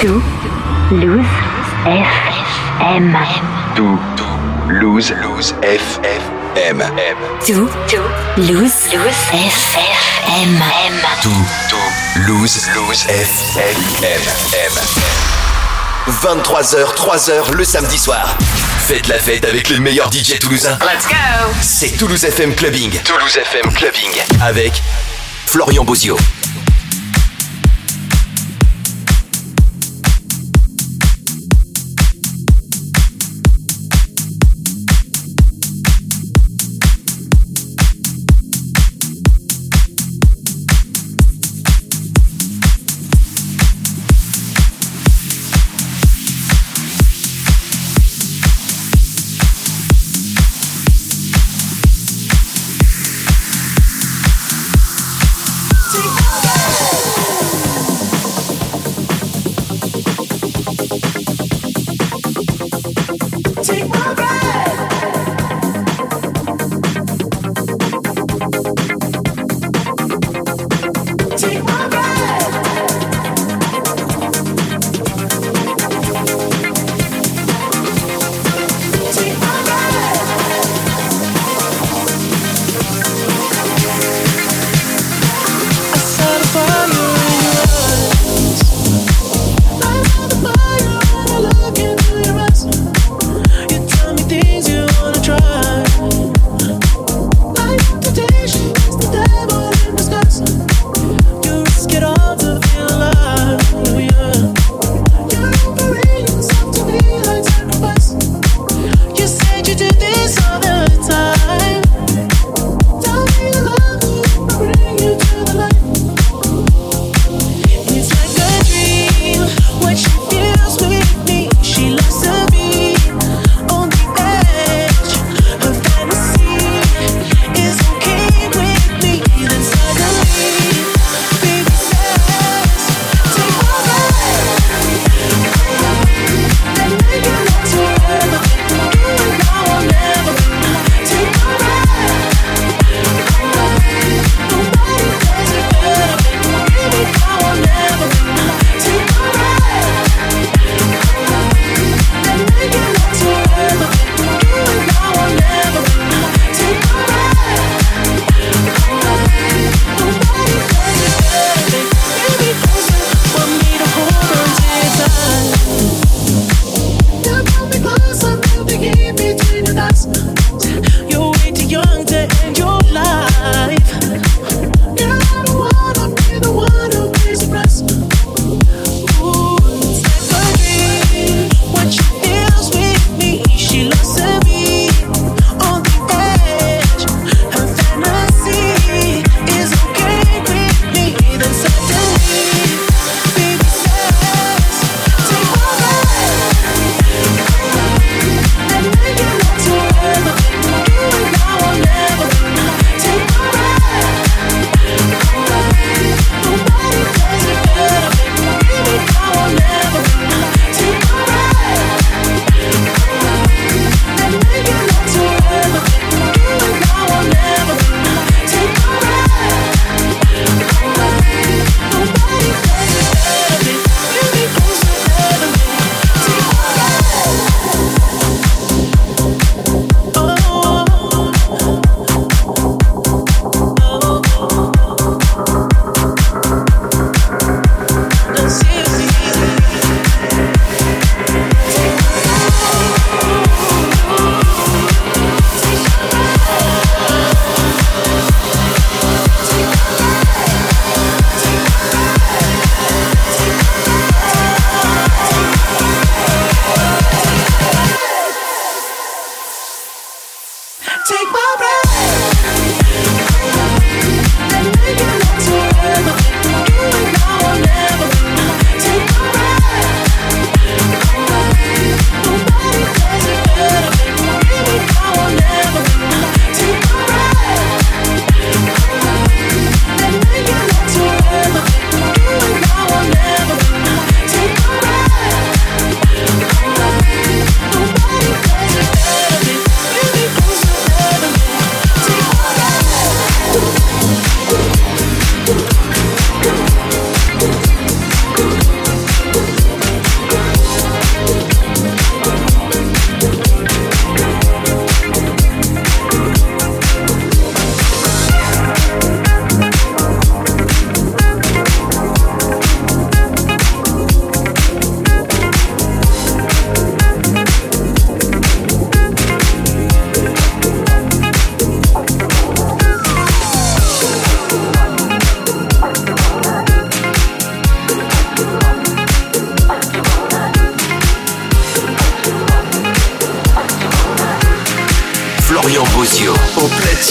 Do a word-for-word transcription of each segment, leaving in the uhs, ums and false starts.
Toulouse F M. Toulouse F M. Toulouse F M. Toulouse F M. vingt-trois heures, trois heures le samedi soir. Faites la fête avec le meilleur D J toulousain. Let's go. C'est Toulouse F M Clubbing. Toulouse F M Clubbing avec Florian Bosio. Take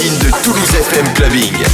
platine de Toulouse F M Clubbing.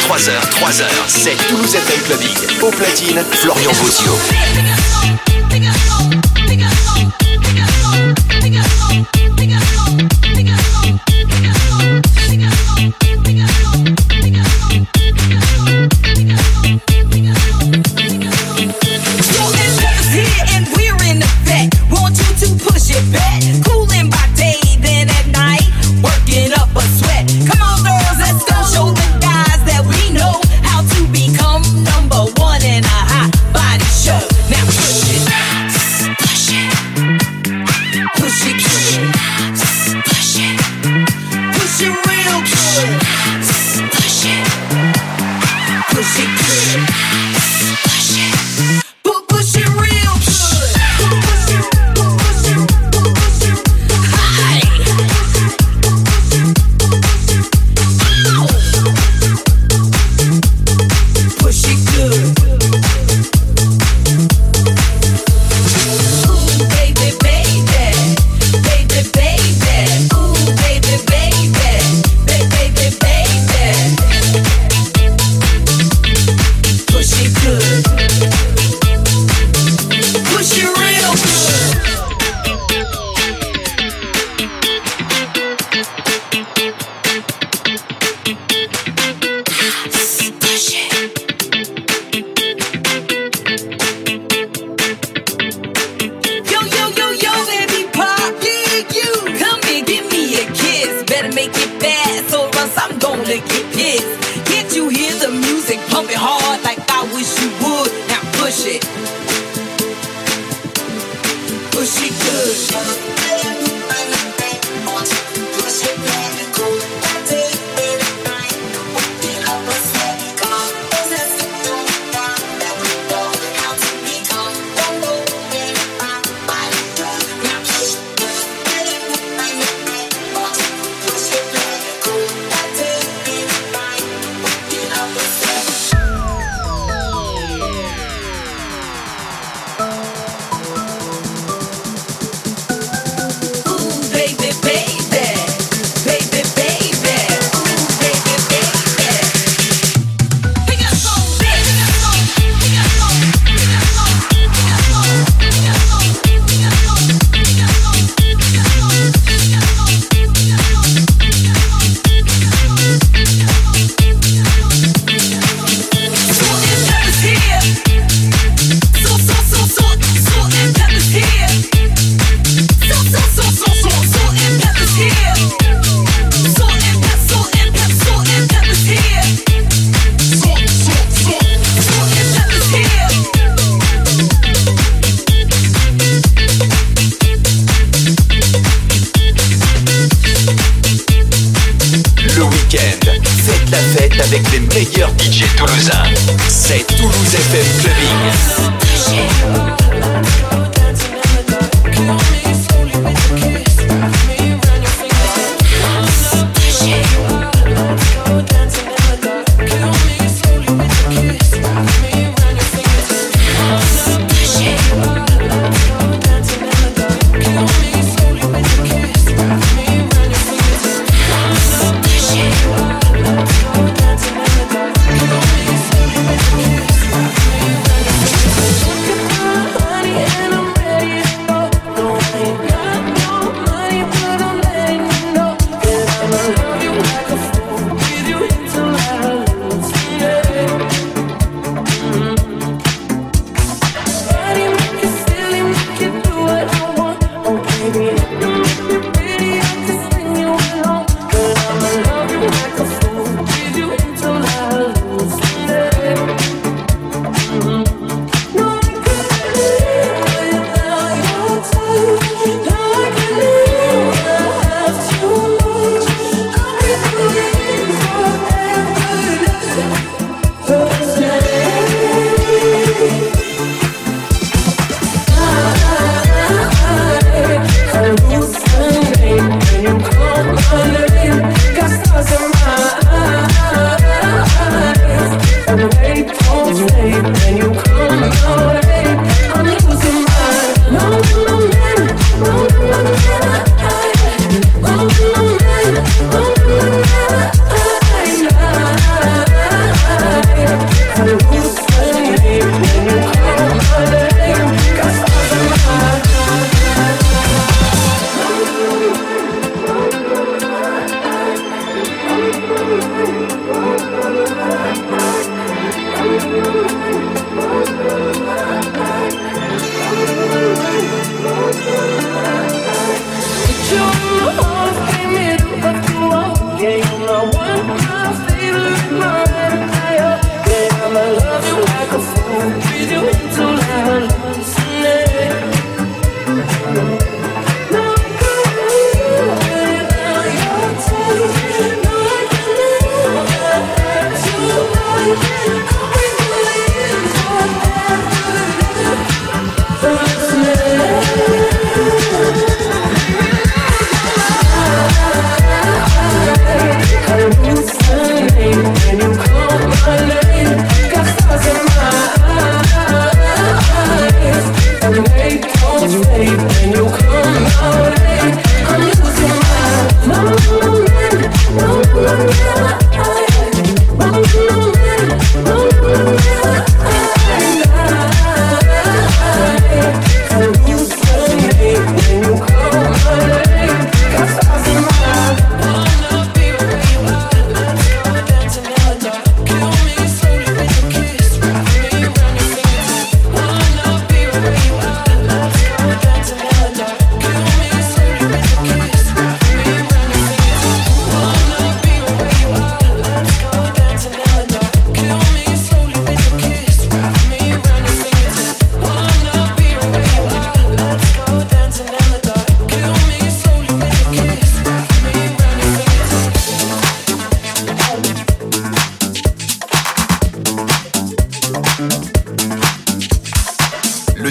vingt-trois heures, trois heures, c'est Toulouse F M Clubbing. Au platine, Florian Bosio. better make it fast, or else I'm gonna get pissed. Can't you hear the music pumping hard like I wish you would? Now push it, push it good. Push it back and go. Yeah.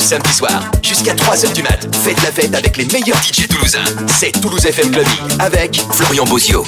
samedi soir jusqu'à trois heures du mat. Faites la fête avec les meilleurs D J toulousains. C'est Toulouse F M Clubbing avec Florian Bosio.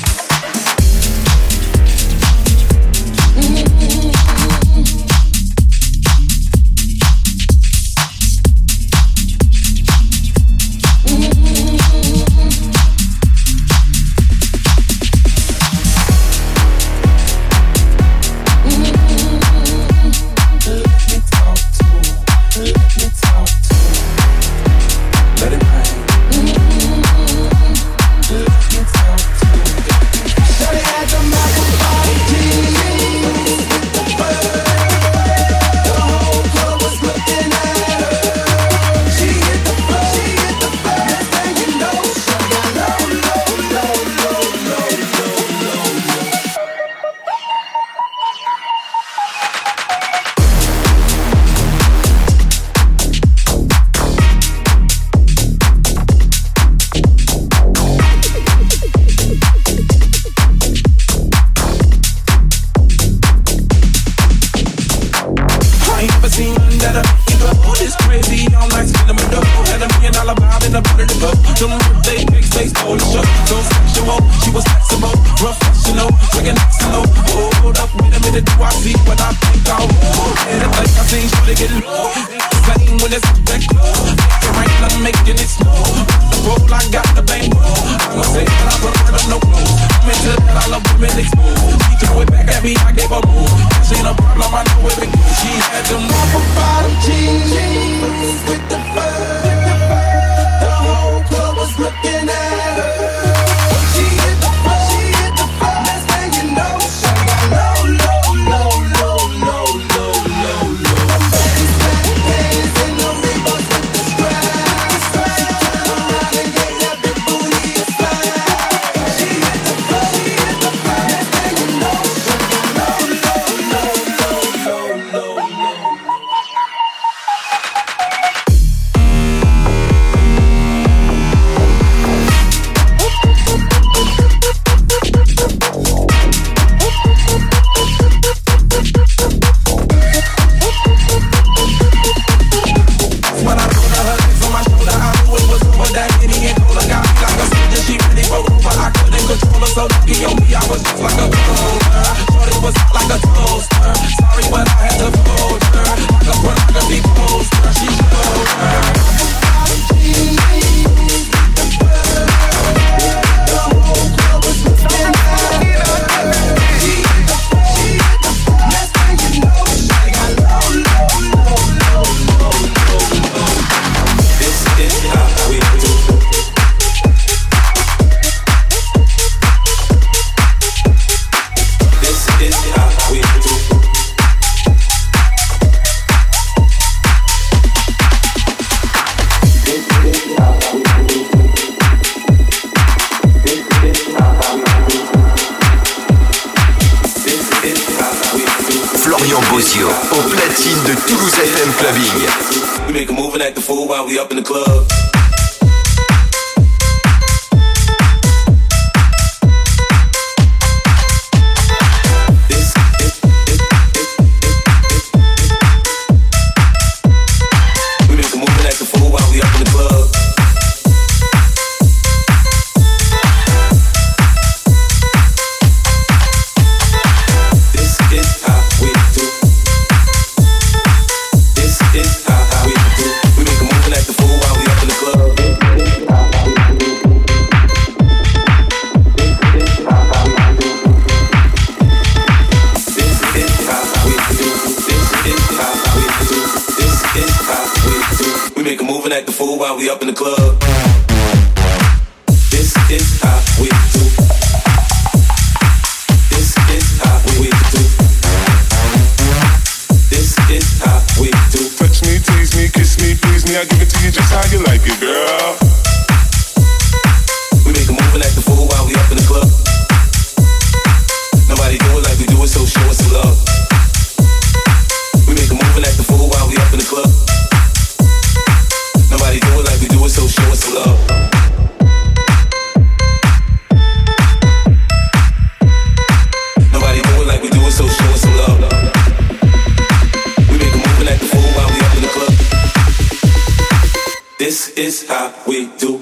is how we do.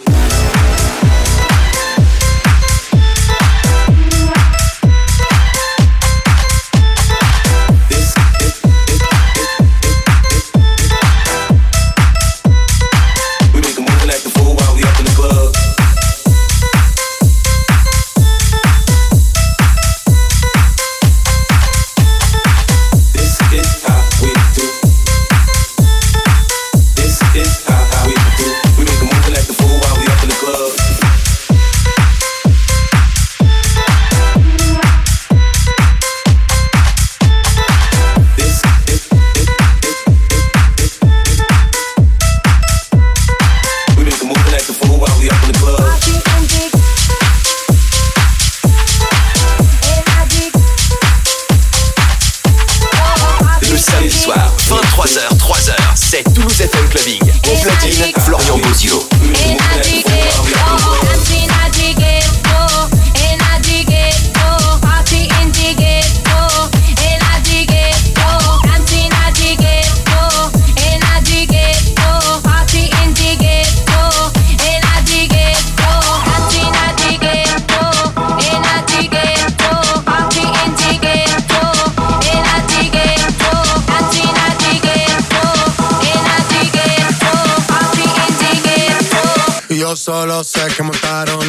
Solo sé que montaron.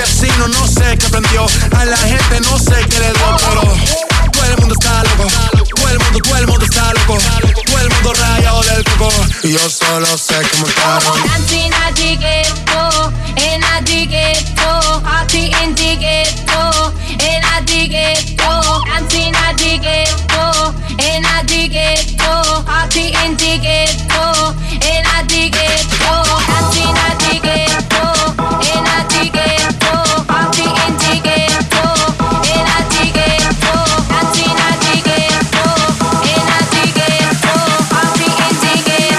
Yo solo sé que me paro. Dancing at the ghetto, in at the ghetto, party in the ghetto, in at the ghetto, dancing at the ghetto, in at the ghetto, party in the ghetto, in at the ghetto, dancing at the ghetto, in at the ghetto, party in the ghetto, in at the ghetto, dancing at the ghetto, in at the ghetto, party in the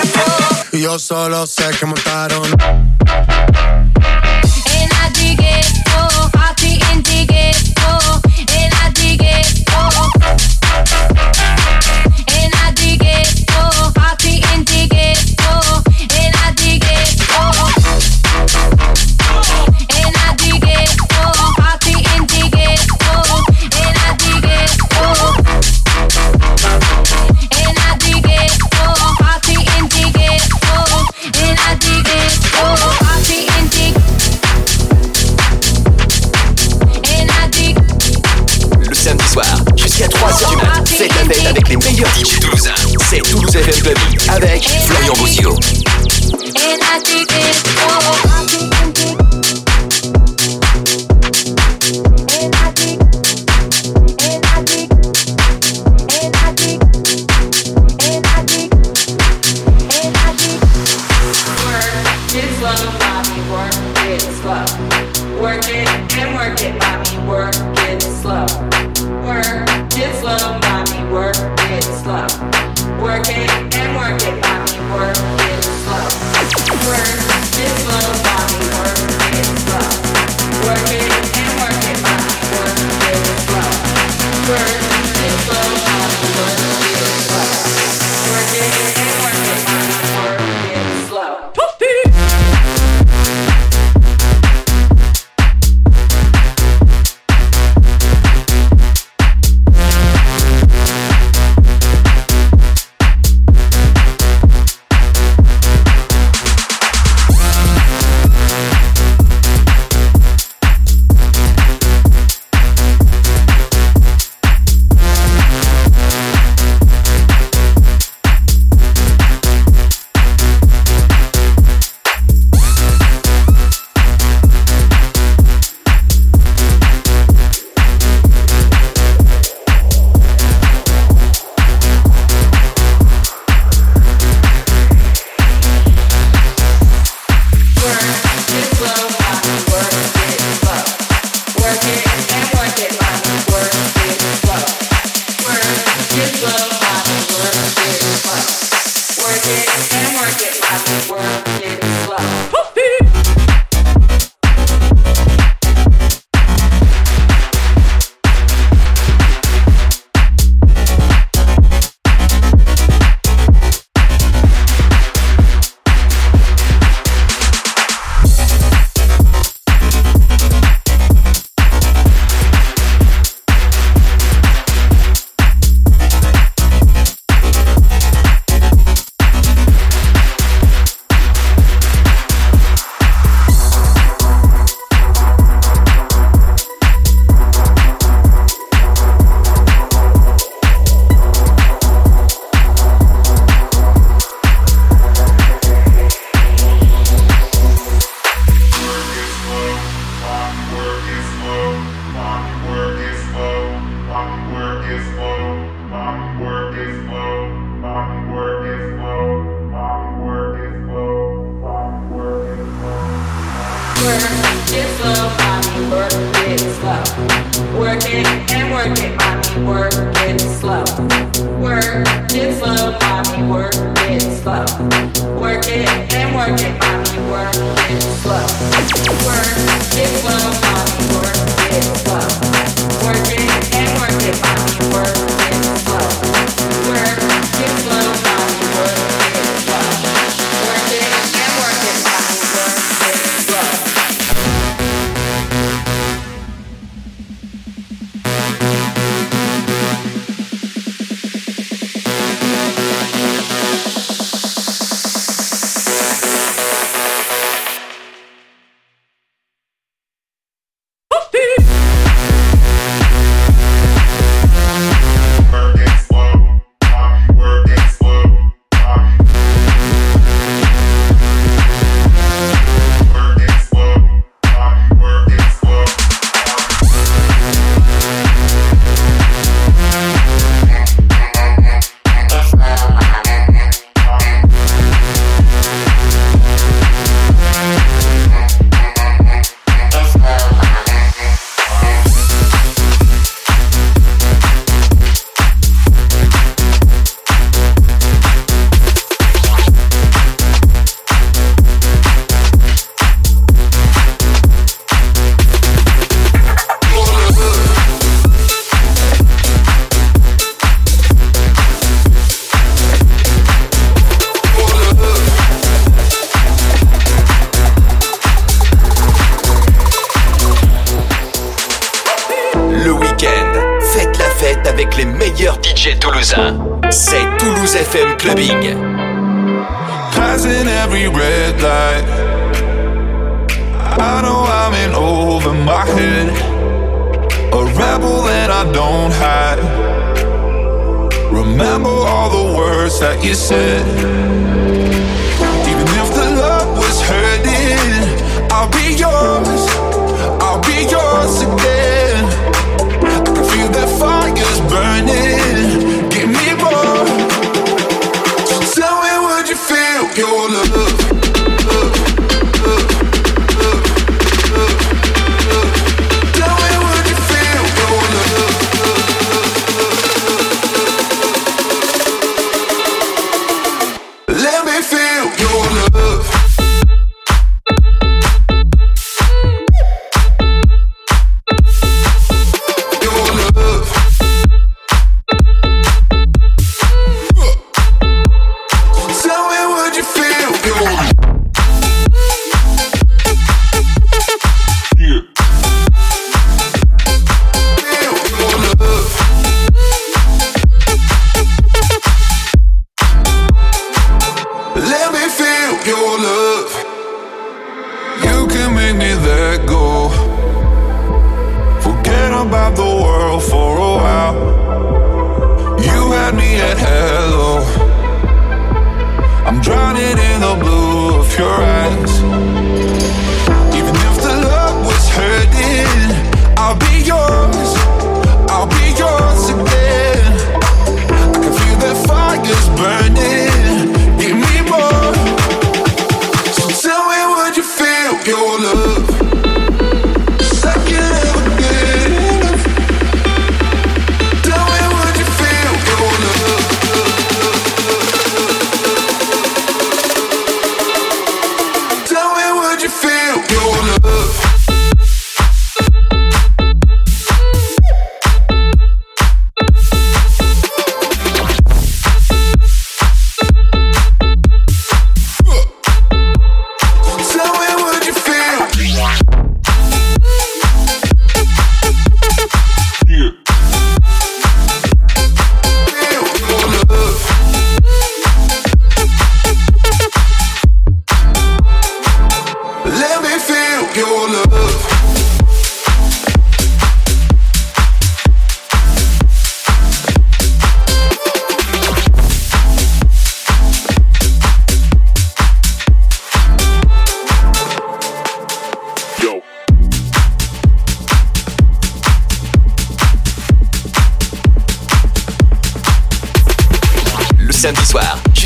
ghetto. Yo solo sé que montaron. En la digueto, party en digueto, en la digueto. En la digueto, party en digueto, en la digueto. En la digueto, party en digueto, en la digueto. En la digueto, party en digueto. And I dig it, oh, I dig and dig. And I dig. Le samedi soir, jusqu'à trois heures du matin, c'est la fête avec les meilleurs D J toulousains. C'est Toulouse F M Clubbing avec Florian Bosio. And I dig it, oh, I dig and dig.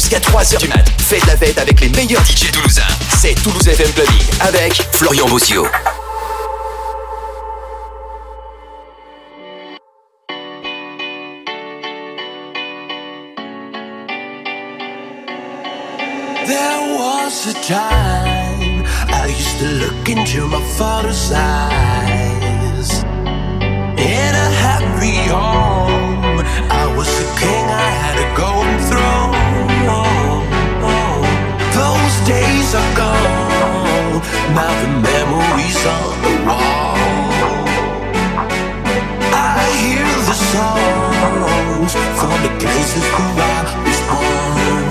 jusqu'à trois heures du mat. Fais de la fête avec les meilleurs D J toulousains. C'est Toulouse F M Clubbing avec Florian Bosio. There was a time I used to look into my father's eyes. In a happy home I was the king, I had a golden throne. Oh, oh. Those days are gone, now the memories on the wall. I hear the songs from the places where I was born.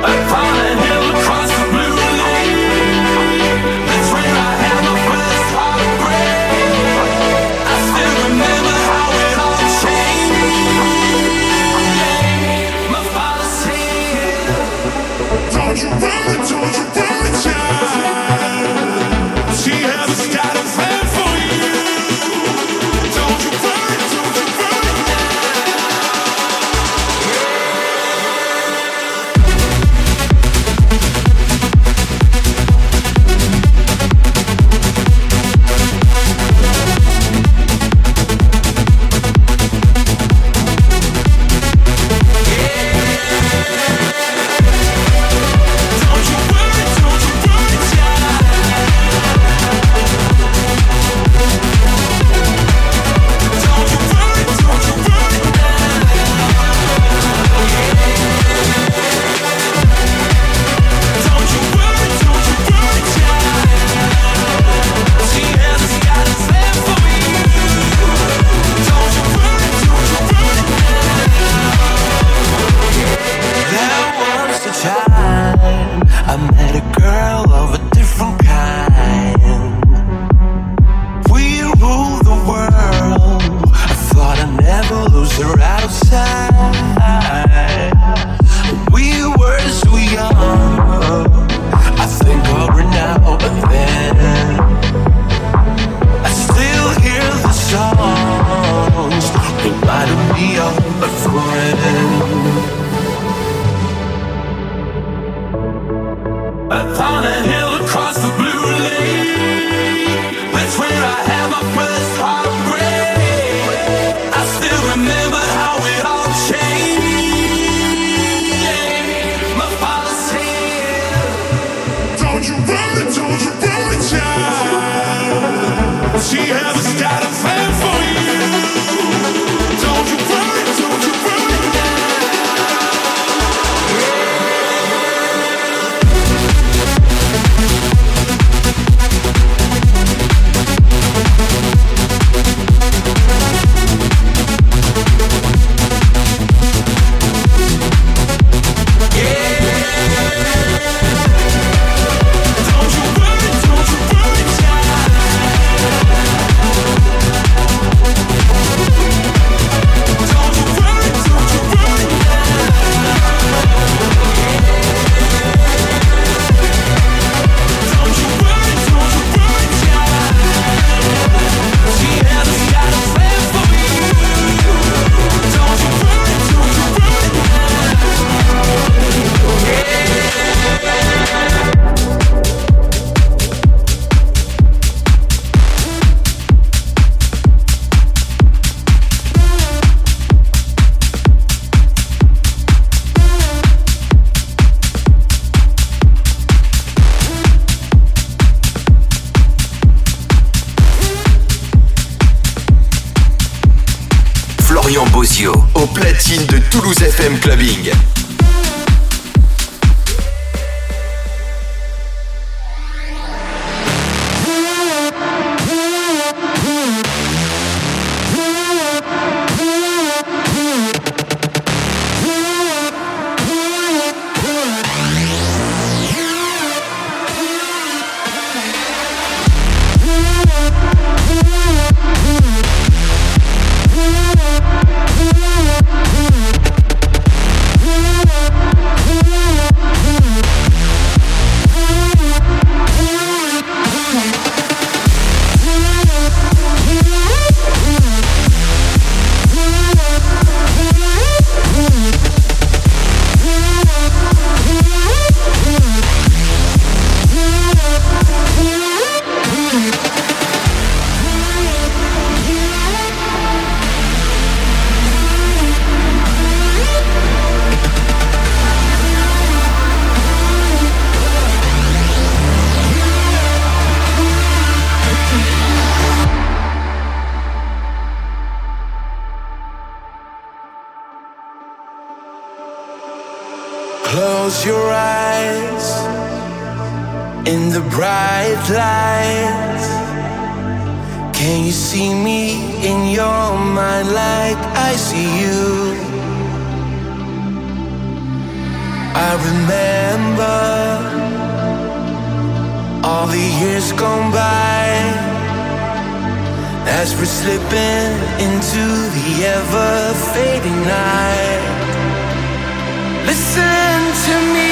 I found a hill across the blue. Au platine de Toulouse F M Clubbing. We'll be right back. in the bright lights. Can you see me in your mind like I see you? I remember all the years gone by, as we're slipping into the ever-fading night. Listen to me.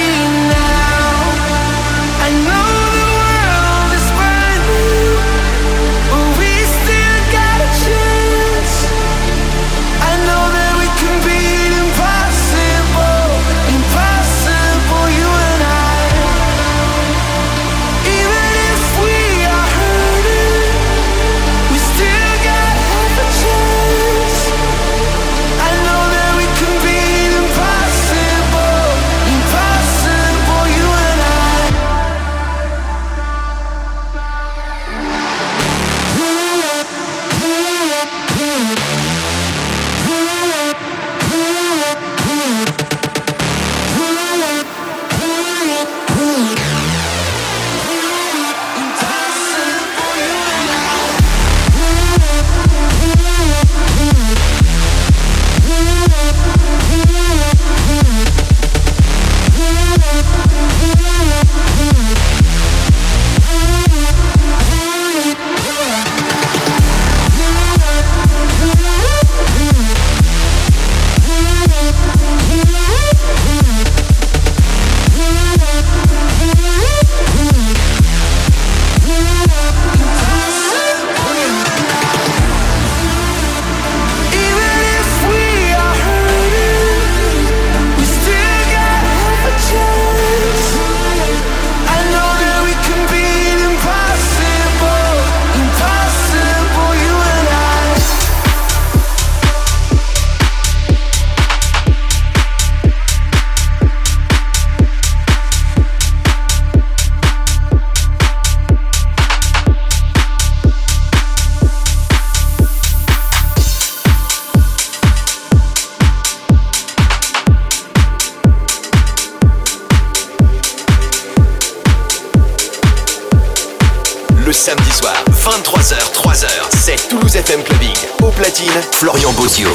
Samedi soir, vingt-trois heures, trois heures, c'est Toulouse F M Clubbing. Au platine, Florian Bosio.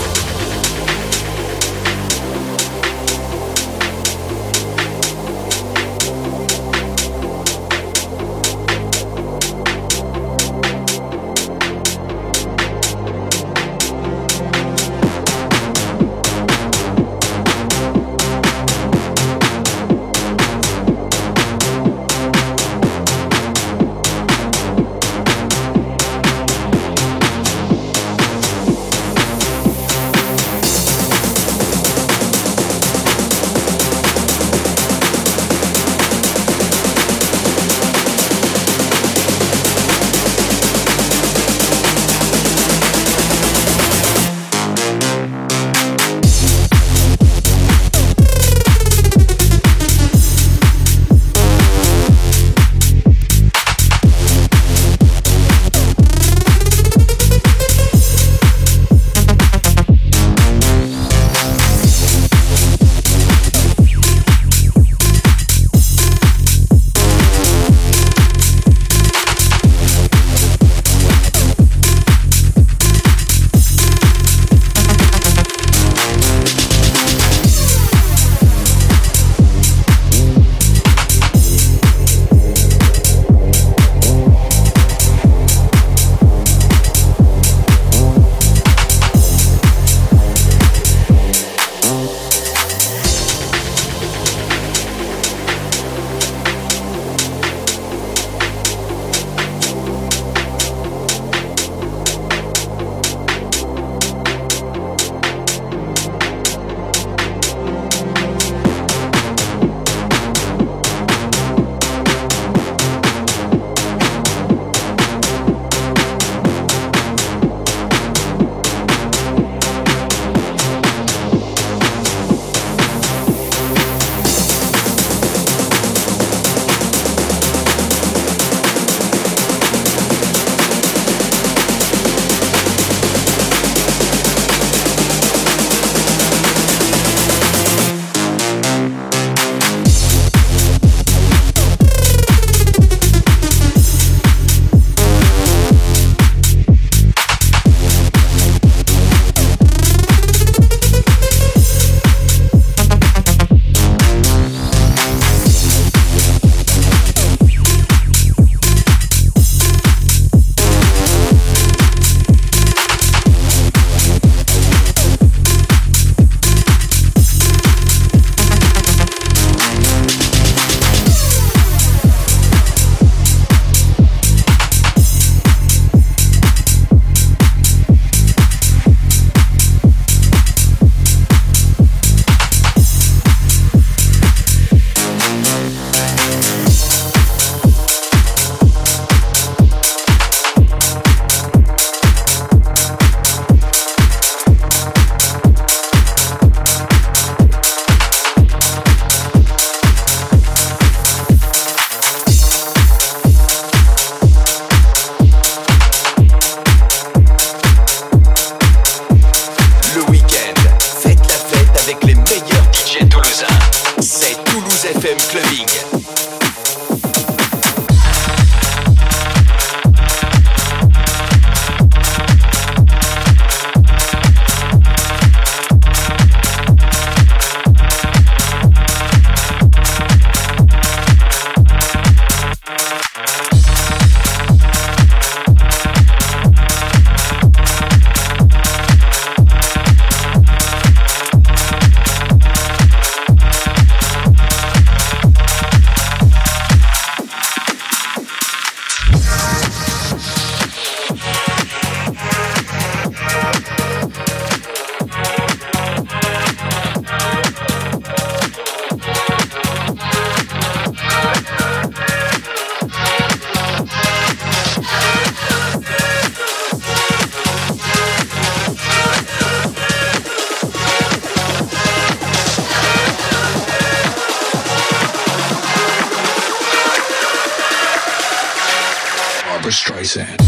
Barbra Streisand.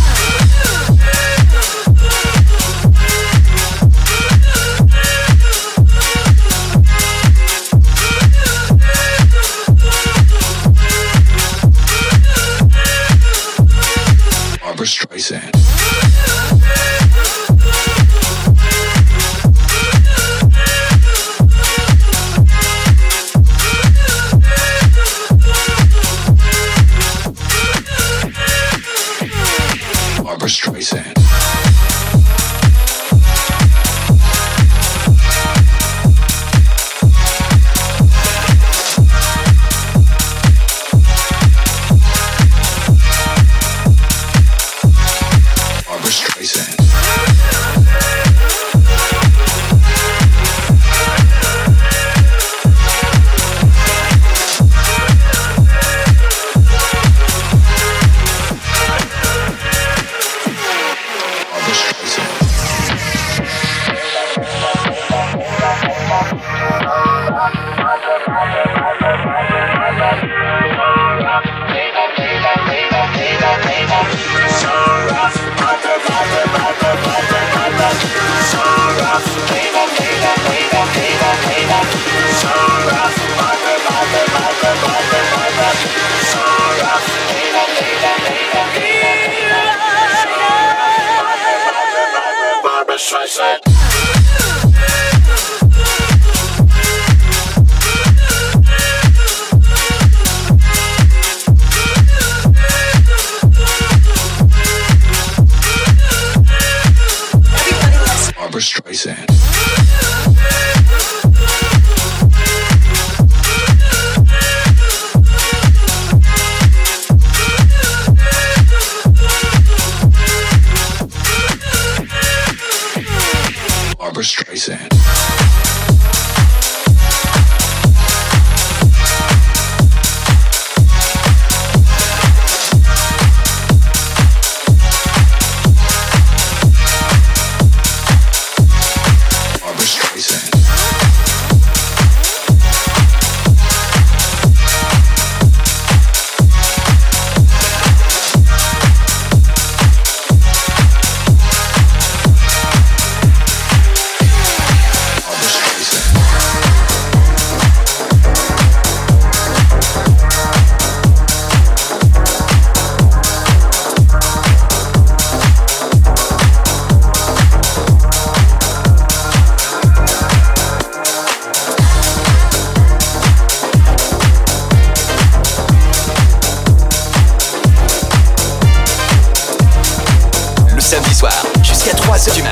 This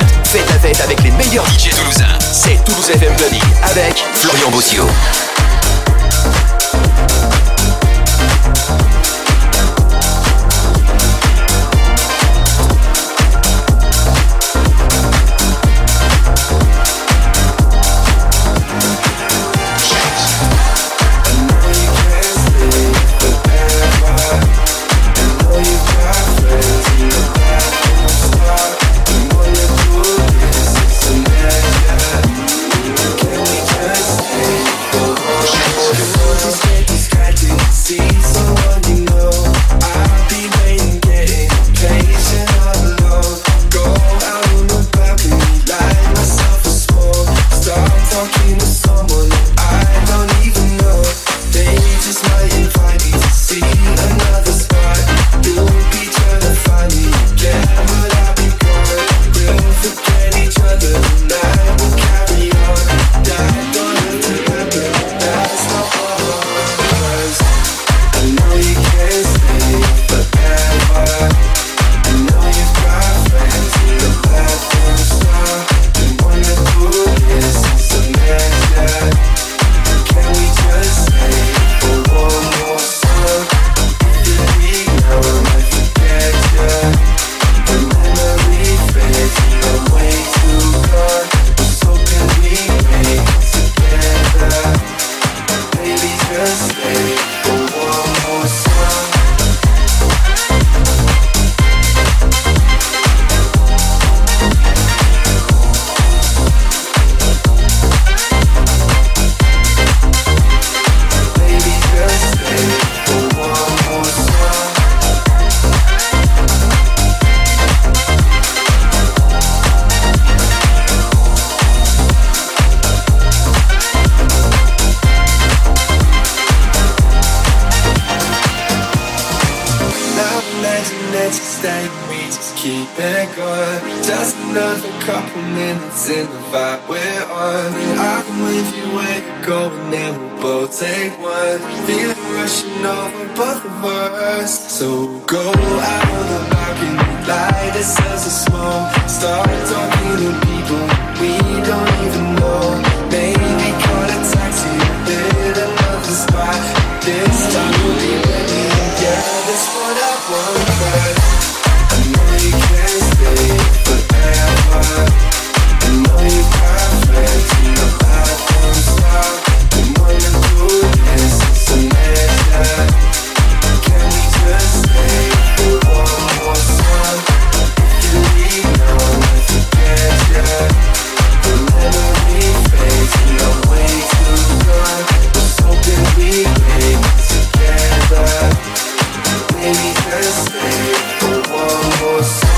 let's just stay, we just keep it going. Just another couple minutes in the vibe we're on. I can leave you where you're going and we'll both take one. Feeling rushing over both of us. So go out on the balcony, light ourselves a smoke. Start talking to people we don't even know. Maybe call a taxi, hit another spot. This time we'll be ready, yeah, that's what I want. But I know you can't stay forever. I know you got friends in the life won't stop. We wanna do this, it's a measure. Can we just stay for one more song? If you leave now, I might forget ya. The memory fades, we are way too young. Just hoping we make it together. Maybe just stay for one more song.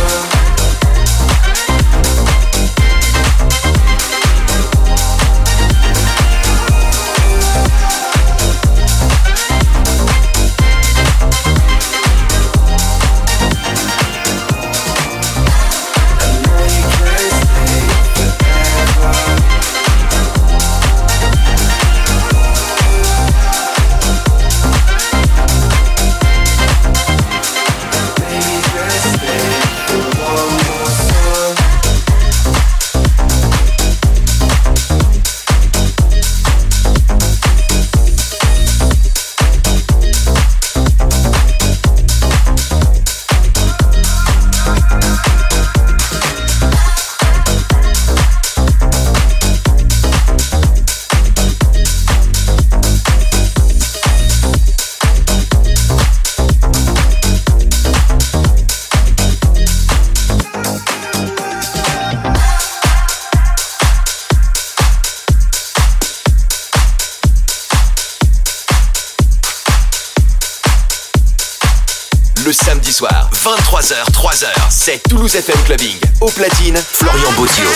vingt-trois heures, trois heures, c'est Toulouse F M Clubbing. Au platine, Florian Bosio.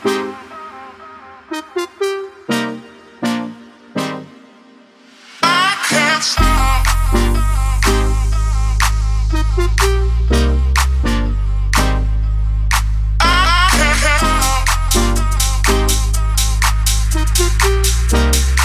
We'll be right back.